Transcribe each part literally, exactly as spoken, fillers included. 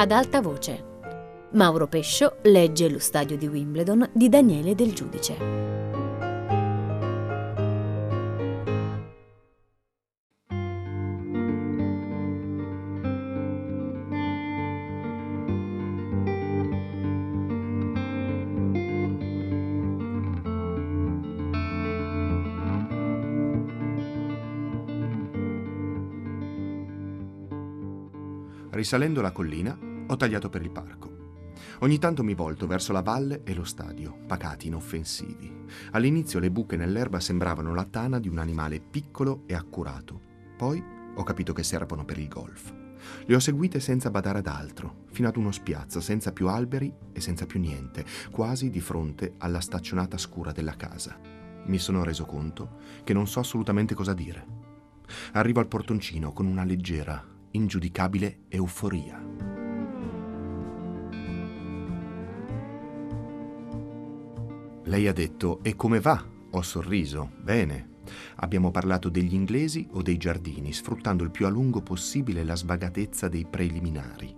ad alta voce. Mauro Pescio legge Lo stadio di Wimbledon di Daniele Del Giudice. Risalendo la collina, ho tagliato per il parco. Ogni tanto mi volto verso la valle e lo stadio, pacati inoffensivi. All'inizio le buche nell'erba sembravano la tana di un animale piccolo e accurato. Poi ho capito che servono per il golf. Le ho seguite senza badare ad altro, fino ad uno spiazzo senza più alberi e senza più niente, quasi di fronte alla staccionata scura della casa. Mi sono reso conto che non so assolutamente cosa dire. Arrivo al portoncino con una leggera, ingiudicabile euforia. Lei ha detto, e come va? Ho sorriso, bene. Abbiamo parlato degli inglesi o dei giardini, sfruttando il più a lungo possibile la svagatezza dei preliminari.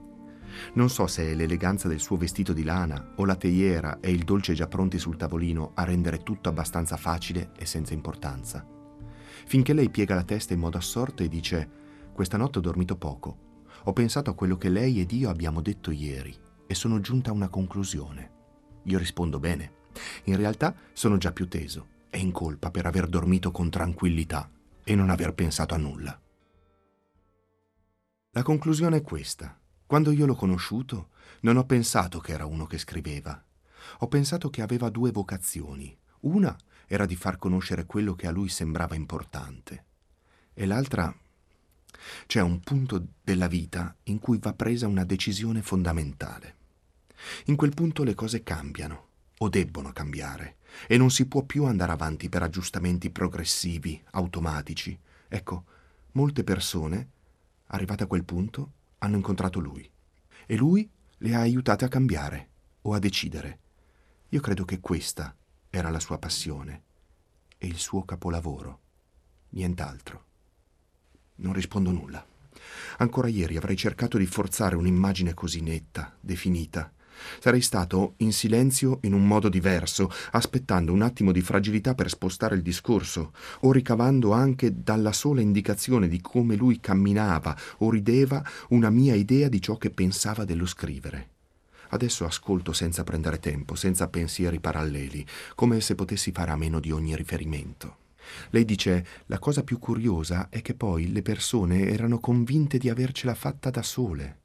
Non so se è l'eleganza del suo vestito di lana o la teiera e il dolce già pronti sul tavolino a rendere tutto abbastanza facile e senza importanza. Finché lei piega la testa in modo assorto e dice, questa notte ho dormito poco, ho pensato a quello che lei ed io abbiamo detto ieri e sono giunta a una conclusione. Io rispondo bene. In realtà sono già più teso e in colpa per aver dormito con tranquillità e non aver pensato a nulla. La conclusione è questa. Quando io l'ho conosciuto, non ho pensato che era uno che scriveva. Ho pensato che aveva due vocazioni. Una era di far conoscere quello che a lui sembrava importante. E l'altra... c'è un punto della vita in cui va presa una decisione fondamentale. In quel punto le cose cambiano. O debbono cambiare, e non si può più andare avanti per aggiustamenti progressivi, automatici. Ecco, molte persone, arrivate a quel punto, hanno incontrato lui, e lui le ha aiutate a cambiare, o a decidere. Io credo che questa era la sua passione, e il suo capolavoro, nient'altro. Non rispondo nulla. Ancora ieri avrei cercato di forzare un'immagine così netta, definita. Sarei stato in silenzio in un modo diverso, aspettando un attimo di fragilità per spostare il discorso, o ricavando anche dalla sola indicazione di come lui camminava o rideva una mia idea di ciò che pensava dello scrivere. Adesso ascolto senza prendere tempo, senza pensieri paralleli, come se potessi fare a meno di ogni riferimento. Lei dice, la cosa più curiosa è che poi le persone erano convinte di avercela fatta da sole.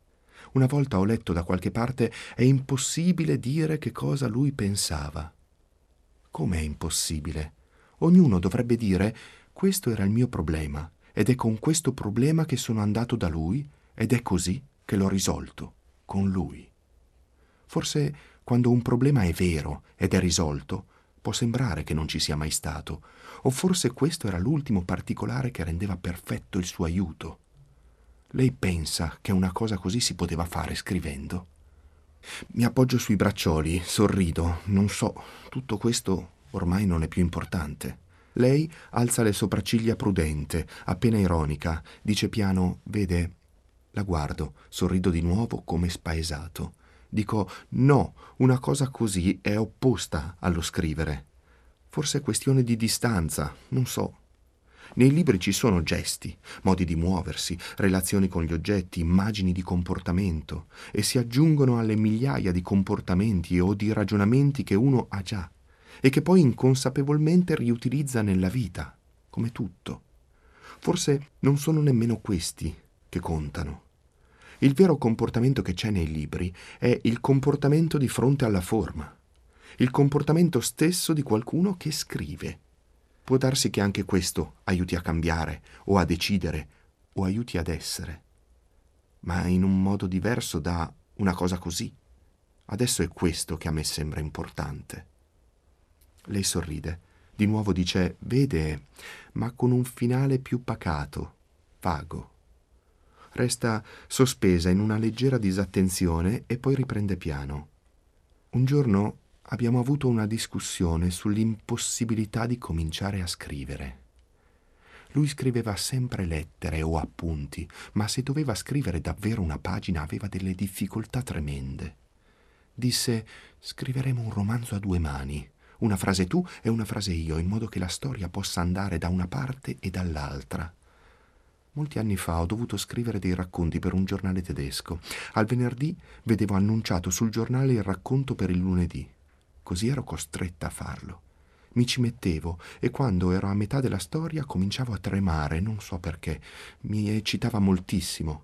Una volta ho letto da qualche parte, è impossibile dire che cosa lui pensava. Come è impossibile? Ognuno dovrebbe dire, questo era il mio problema, ed è con questo problema che sono andato da lui, ed è così che l'ho risolto, con lui. Forse quando un problema è vero ed è risolto, può sembrare che non ci sia mai stato, o forse questo era l'ultimo particolare che rendeva perfetto il suo aiuto. Lei pensa che una cosa così si poteva fare scrivendo? Mi appoggio sui braccioli, sorrido, non so, tutto questo ormai non è più importante. Lei alza le sopracciglia prudente, appena ironica, dice piano, vede, la guardo, sorrido di nuovo come spaesato. Dico, no, una cosa così è opposta allo scrivere. Forse è questione di distanza, non so. Nei libri ci sono gesti, modi di muoversi, relazioni con gli oggetti, immagini di comportamento, e si aggiungono alle migliaia di comportamenti o di ragionamenti che uno ha già e che poi inconsapevolmente riutilizza nella vita, come tutto. Forse non sono nemmeno questi che contano. Il vero comportamento che c'è nei libri è il comportamento di fronte alla forma, il comportamento stesso di qualcuno che scrive. Può darsi che anche questo aiuti a cambiare, o a decidere, o aiuti ad essere. Ma in un modo diverso da una cosa così. Adesso è questo che a me sembra importante. Lei sorride. Di nuovo dice, vede, ma con un finale più pacato, vago. Resta sospesa in una leggera disattenzione e poi riprende piano. Un giorno... abbiamo avuto una discussione sull'impossibilità di cominciare a scrivere. Lui scriveva sempre lettere o appunti, ma se doveva scrivere davvero una pagina aveva delle difficoltà tremende. Disse: «Scriveremo un romanzo a due mani, una frase tu e una frase io, in modo che la storia possa andare da una parte e dall'altra». Molti anni fa ho dovuto scrivere dei racconti per un giornale tedesco. Al venerdì vedevo annunciato sul giornale il racconto per il lunedì. Così ero costretta a farlo. Mi ci mettevo e quando ero a metà della storia cominciavo a tremare, non so perché. Mi eccitava moltissimo,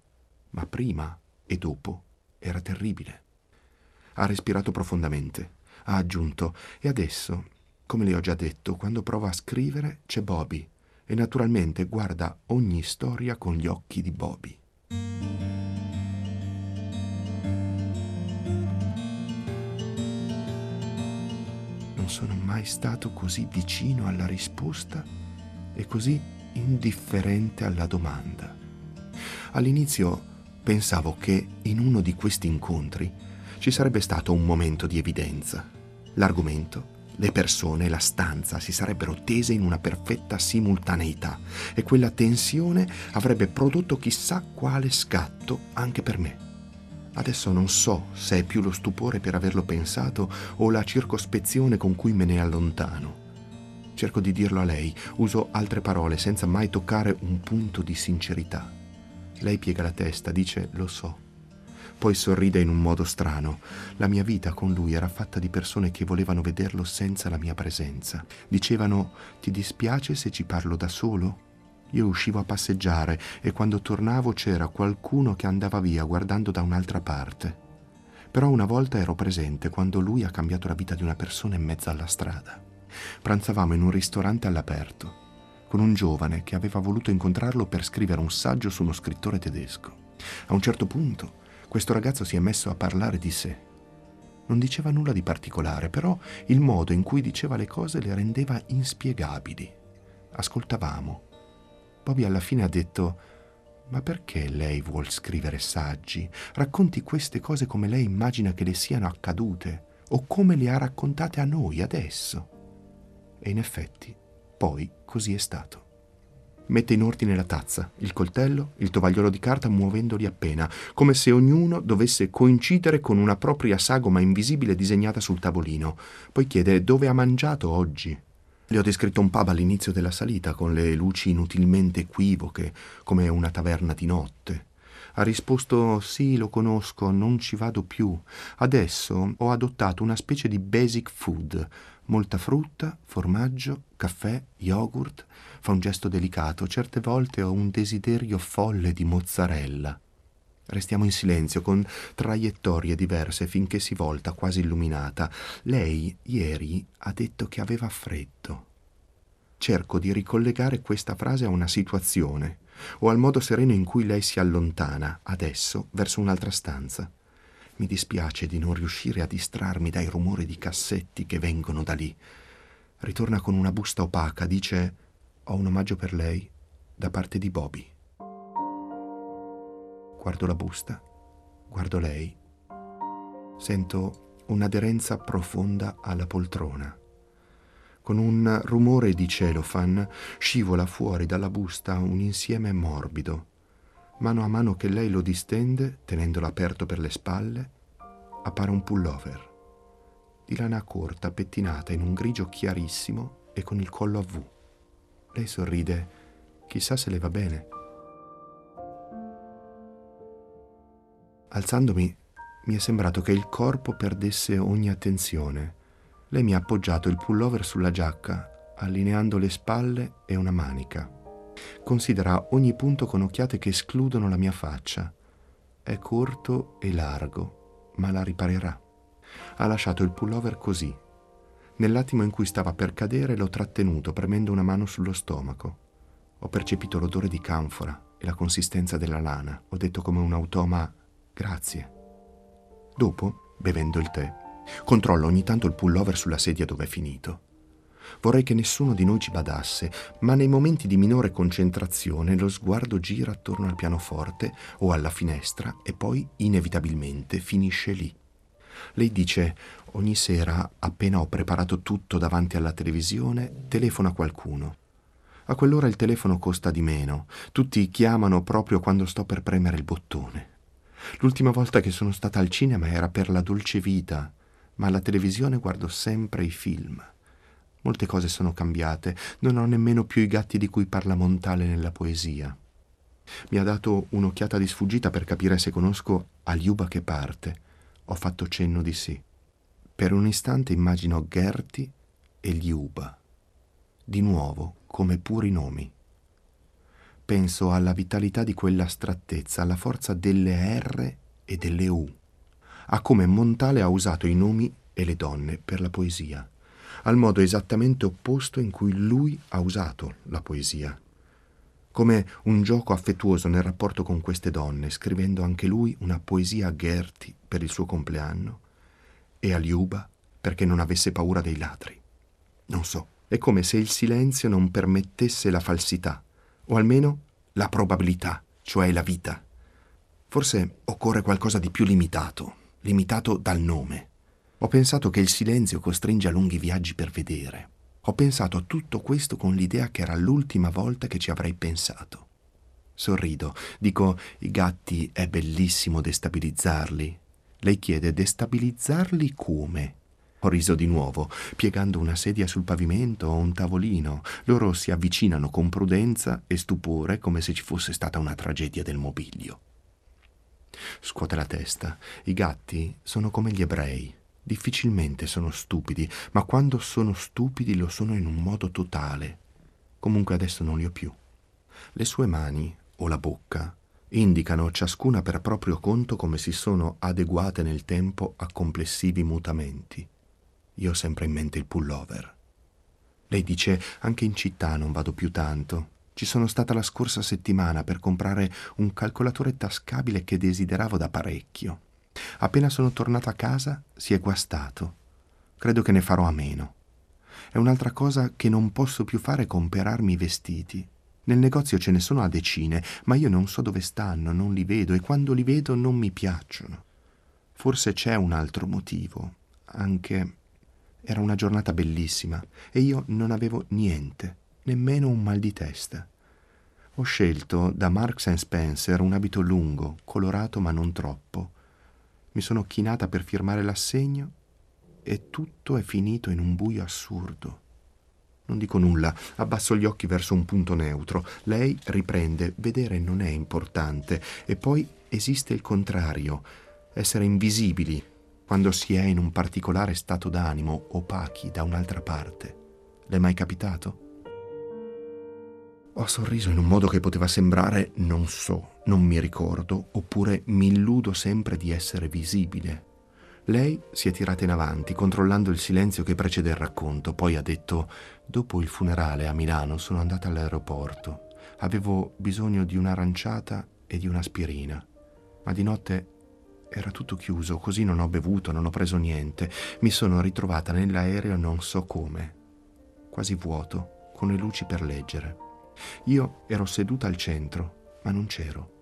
ma prima e dopo era terribile. Ha respirato profondamente, ha aggiunto: «E adesso, come le ho già detto, quando prova a scrivere c'è Bobby». E naturalmente guarda ogni storia con gli occhi di Bobby. Non sono mai stato così vicino alla risposta e così indifferente alla domanda. All'inizio pensavo che in uno di questi incontri ci sarebbe stato un momento di evidenza. L'argomento, le persone, la stanza si sarebbero tese in una perfetta simultaneità e quella tensione avrebbe prodotto chissà quale scatto anche per me. Adesso non so se è più lo stupore per averlo pensato o la circospezione con cui me ne allontano. Cerco di dirlo a lei, uso altre parole senza mai toccare un punto di sincerità. Lei piega la testa, dice «lo so». Poi sorride in un modo strano. La mia vita con lui era fatta di persone che volevano vederlo senza la mia presenza. Dicevano: «Ti dispiace se ci parlo da solo?» Io uscivo a passeggiare e quando tornavo c'era qualcuno che andava via guardando da un'altra parte. Però una volta ero presente quando lui ha cambiato la vita di una persona in mezzo alla strada. Pranzavamo in un ristorante all'aperto con un giovane che aveva voluto incontrarlo per scrivere un saggio su uno scrittore tedesco. A un certo punto questo ragazzo si è messo a parlare di sé. Non diceva nulla di particolare, però il modo in cui diceva le cose le rendeva inspiegabili. Ascoltavamo. Bobby alla fine ha detto: «Ma perché lei vuol scrivere saggi? Racconti queste cose come lei immagina che le siano accadute o come le ha raccontate a noi adesso». E in effetti, poi così è stato. Mette in ordine la tazza, il coltello, il tovagliolo di carta muovendoli appena, come se ognuno dovesse coincidere con una propria sagoma invisibile disegnata sul tavolino. Poi chiede: «Dove ha mangiato oggi?» Le ho descritto un pub all'inizio della salita, con le luci inutilmente equivoche, come una taverna di notte. Ha risposto: «Sì, lo conosco, non ci vado più. Adesso ho adottato una specie di basic food. Molta frutta, formaggio, caffè, yogurt». Fa un gesto delicato. «Certe volte ho un desiderio folle di mozzarella». Restiamo in silenzio, con traiettorie diverse, finché si volta, quasi illuminata. «Lei, ieri, ha detto che aveva freddo». Cerco di ricollegare questa frase a una situazione, o al modo sereno in cui lei si allontana, adesso, verso un'altra stanza. Mi dispiace di non riuscire a distrarmi dai rumori di cassetti che vengono da lì. Ritorna con una busta opaca, dice: «Ho un omaggio per lei da parte di Bobby». Guardo la busta, guardo lei. Sento un'aderenza profonda alla poltrona. Con un rumore di cellophane scivola fuori dalla busta un insieme morbido. Mano a mano che lei lo distende, tenendolo aperto per le spalle, appare un pullover, di lana corta, pettinata, in un grigio chiarissimo e con il collo a vu. Lei sorride, chissà se le va bene. Alzandomi, mi è sembrato che il corpo perdesse ogni attenzione. Lei mi ha appoggiato il pullover sulla giacca, allineando le spalle e una manica. Considera ogni punto con occhiate che escludono la mia faccia. È corto e largo, ma la riparerà. Ha lasciato il pullover così. Nell'attimo in cui stava per cadere l'ho trattenuto premendo una mano sullo stomaco. Ho percepito l'odore di canfora e la consistenza della lana. Ho detto come un automa: «Grazie». Dopo, bevendo il tè, controllo ogni tanto il pullover sulla sedia dove è finito. Vorrei che nessuno di noi ci badasse, ma nei momenti di minore concentrazione lo sguardo gira attorno al pianoforte o alla finestra e poi inevitabilmente finisce lì. Lei dice: «Ogni sera, appena ho preparato tutto davanti alla televisione, telefona qualcuno. A quell'ora il telefono costa di meno. Tutti chiamano proprio quando sto per premere il bottone. L'ultima volta che sono stata al cinema era per La dolce vita, ma alla televisione guardo sempre i film. Molte cose sono cambiate. Non ho nemmeno più i gatti di cui parla Montale nella poesia. Mi ha dato un'occhiata di sfuggita per capire se conosco a Liuba che parte. Ho fatto cenno di sì. Per un istante immagino Gerti e Liuba. Di nuovo, come puri nomi. Penso alla vitalità di quella astrattezza, alla forza delle R e delle U, a come Montale ha usato i nomi e le donne per la poesia, al modo esattamente opposto in cui lui ha usato la poesia. Come un gioco affettuoso nel rapporto con queste donne, scrivendo anche lui una poesia a Gerti per il suo compleanno e a Liuba perché non avesse paura dei ladri. Non so, è come se il silenzio non permettesse la falsità, o almeno la probabilità, cioè la vita. Forse occorre qualcosa di più limitato, limitato dal nome. Ho pensato che il silenzio costringe a lunghi viaggi per vedere. Ho pensato a tutto questo con l'idea che era l'ultima volta che ci avrei pensato. Sorrido, dico, i gatti è bellissimo destabilizzarli. Lei chiede, destabilizzarli come? Ho riso di nuovo, piegando una sedia sul pavimento o un tavolino. Loro si avvicinano con prudenza e stupore, come se ci fosse stata una tragedia del mobilio. Scuote la testa. I gatti sono come gli ebrei. Difficilmente sono stupidi, ma quando sono stupidi lo sono in un modo totale. Comunque adesso non li ho più. Le sue mani, o la bocca, indicano ciascuna per proprio conto come si sono adeguate nel tempo a complessivi mutamenti. Io ho sempre in mente il pullover. Lei dice, anche in città non vado più tanto. Ci sono stata la scorsa settimana per comprare un calcolatore tascabile che desideravo da parecchio. Appena sono tornata a casa si è guastato. Credo che ne farò a meno. È un'altra cosa che non posso più fare, comperarmi i vestiti. Nel negozio ce ne sono a decine, ma io non so dove stanno, non li vedo, e quando li vedo non mi piacciono. Forse c'è un altro motivo. Anche era una giornata bellissima e io non avevo niente, nemmeno un mal di testa. Ho scelto da Marks and Spencer un abito lungo, colorato ma non troppo. Mi sono chinata per firmare l'assegno e tutto è finito in un buio assurdo. Non dico nulla, abbasso gli occhi verso un punto neutro. Lei riprende, vedere non è importante. E poi esiste il contrario, essere invisibili, quando si è in un particolare stato d'animo, opachi da un'altra parte. Le è mai capitato? Ho sorriso in un modo che poteva sembrare, non so, non mi ricordo, oppure mi illudo sempre di essere visibile. Lei si è tirata in avanti, controllando il silenzio che precede il racconto. Poi ha detto, dopo il funerale a Milano sono andata all'aeroporto. Avevo bisogno di un'aranciata e di un'aspirina. Ma di notte era tutto chiuso, così non ho bevuto, non ho preso niente. Mi sono ritrovata nell'aereo non so come, quasi vuoto, con le luci per leggere. Io ero seduta al centro, ma non c'ero.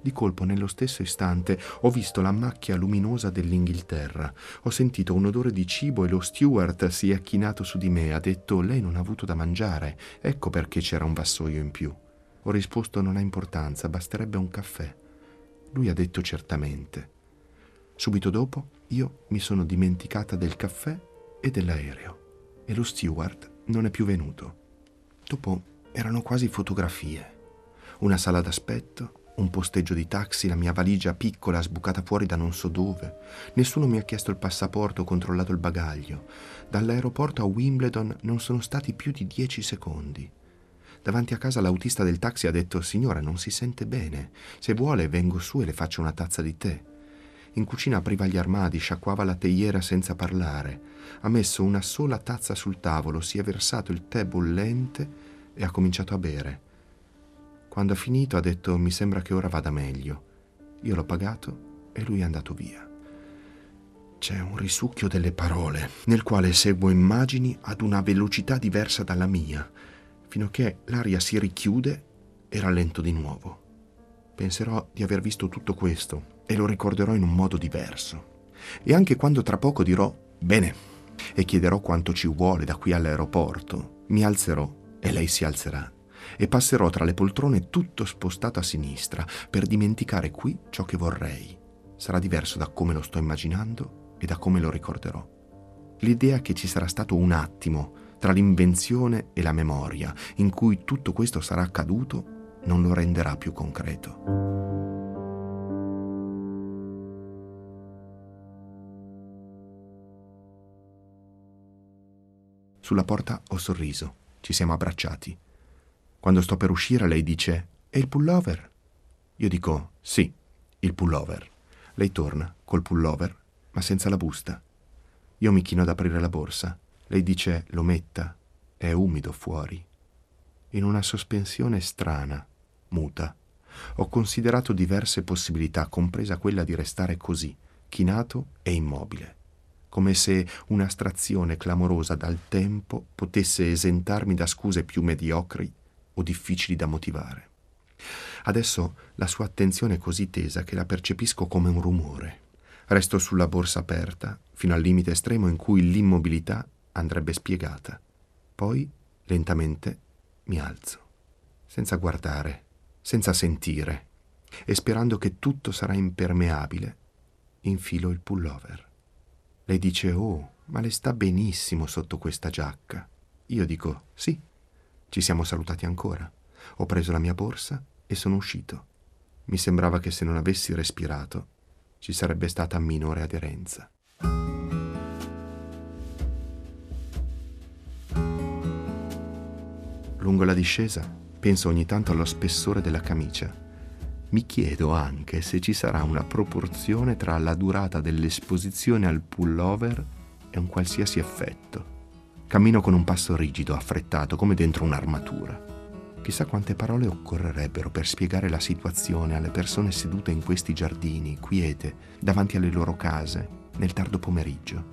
Di colpo, nello stesso istante, ho visto la macchia luminosa dell'Inghilterra. Ho sentito un odore di cibo e lo steward si è chinato su di me. Ha detto, lei non ha avuto da mangiare, ecco perché c'era un vassoio in più. Ho risposto, non ha importanza, basterebbe un caffè. Lui ha detto, certamente. Subito dopo, io mi sono dimenticata del caffè e dell'aereo. E lo steward non è più venuto. Dopo erano quasi fotografie. Una sala d'aspetto, un posteggio di taxi, la mia valigia piccola sbucata fuori da non so dove. Nessuno mi ha chiesto il passaporto o controllato il bagaglio. Dall'aeroporto a Wimbledon non sono stati più di dieci secondi. Davanti a casa l'autista del taxi ha detto, signora, non si sente bene. Se vuole vengo su e le faccio una tazza di tè. In cucina apriva gli armadi, sciacquava la teiera senza parlare. Ha messo una sola tazza sul tavolo, si è versato il tè bollente e ha cominciato a bere. Quando ha finito ha detto, mi sembra che ora vada meglio. Io l'ho pagato e lui è andato via. C'è un risucchio delle parole, nel quale seguo immagini ad una velocità diversa dalla mia, fino a che l'aria si richiude e rallento di nuovo. Penserò di aver visto tutto questo e lo ricorderò in un modo diverso. E anche quando tra poco dirò, bene, e chiederò quanto ci vuole da qui all'aeroporto, mi alzerò E lei si alzerà e passerò tra le poltrone tutto spostato a sinistra per dimenticare qui ciò che vorrei. Sarà diverso da come lo sto immaginando e da come lo ricorderò. L'idea che ci sarà stato un attimo tra l'invenzione e la memoria in cui tutto questo sarà accaduto non lo renderà più concreto. Sulla porta ho sorriso, ci siamo abbracciati. Quando sto per uscire lei dice «E il pullover?» Io dico «Sì, il pullover». Lei torna col pullover ma senza la busta. Io mi chino ad aprire la borsa. Lei dice «Lo metta, è umido fuori». In una sospensione strana, muta, ho considerato diverse possibilità, compresa quella di restare così, chinato e immobile, come se un'astrazione clamorosa dal tempo potesse esentarmi da scuse più mediocri o difficili da motivare. Adesso la sua attenzione è così tesa che la percepisco come un rumore. Resto sulla borsa aperta, fino al limite estremo in cui l'immobilità andrebbe spiegata. Poi, lentamente, mi alzo, senza guardare, senza sentire, e sperando che tutto sarà impermeabile, infilo il pullover. Lei dice «Oh, ma le sta benissimo sotto questa giacca». Io dico «Sì». Ci siamo salutati ancora. Ho preso la mia borsa e sono uscito. Mi sembrava che se non avessi respirato ci sarebbe stata minore aderenza. Lungo la discesa penso ogni tanto allo spessore della camicia. Mi chiedo anche se ci sarà una proporzione tra la durata dell'esposizione al pullover e un qualsiasi effetto. Cammino con un passo rigido, affrettato, come dentro un'armatura. Chissà quante parole occorrerebbero per spiegare la situazione alle persone sedute in questi giardini, quiete, davanti alle loro case, nel tardo pomeriggio.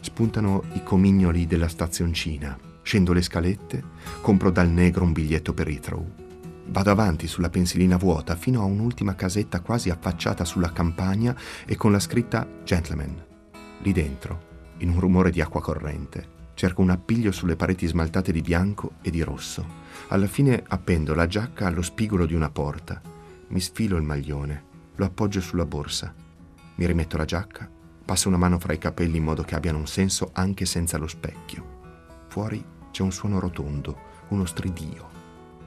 Spuntano i comignoli della stazioncina, scendo le scalette, compro dal negro un biglietto per Heathrow. Vado avanti sulla pensilina vuota fino a un'ultima casetta quasi affacciata sulla campagna e con la scritta «Gentleman». Lì dentro, in un rumore di acqua corrente, cerco un appiglio sulle pareti smaltate di bianco e di rosso. Alla fine appendo la giacca allo spigolo di una porta. Mi sfilo il maglione, lo appoggio sulla borsa. Mi rimetto la giacca, passo una mano fra i capelli in modo che abbiano un senso anche senza lo specchio. Fuori c'è un suono rotondo, uno stridio.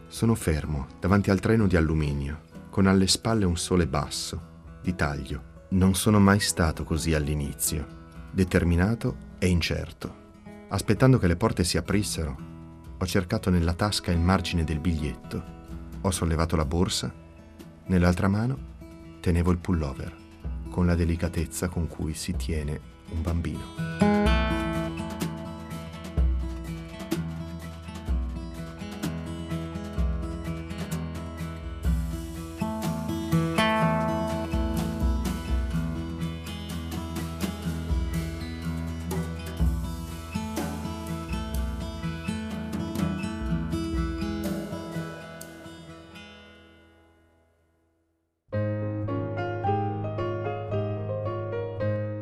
Sono fermo davanti al treno di alluminio, con alle spalle un sole basso, di taglio. Non sono mai stato così all'inizio, determinato e incerto. Aspettando che le porte si aprissero, ho cercato nella tasca il margine del biglietto, ho sollevato la borsa, nell'altra mano tenevo il pullover, con la delicatezza con cui si tiene un bambino.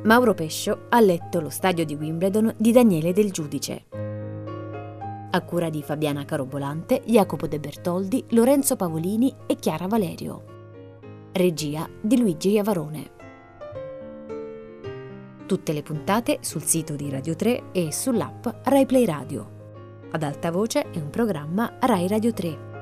Mauro Pescio ha letto Lo stadio di Wimbledon di Daniele Del Giudice, a cura di Fabiana Carobolante, Jacopo De Bertoldi, Lorenzo Pavolini e Chiara Valerio. Regia di Luigi Iavarone. Tutte le puntate sul sito di Radio tre e sull'app RaiPlay Radio. Ad alta voce è un programma Rai Radio tre.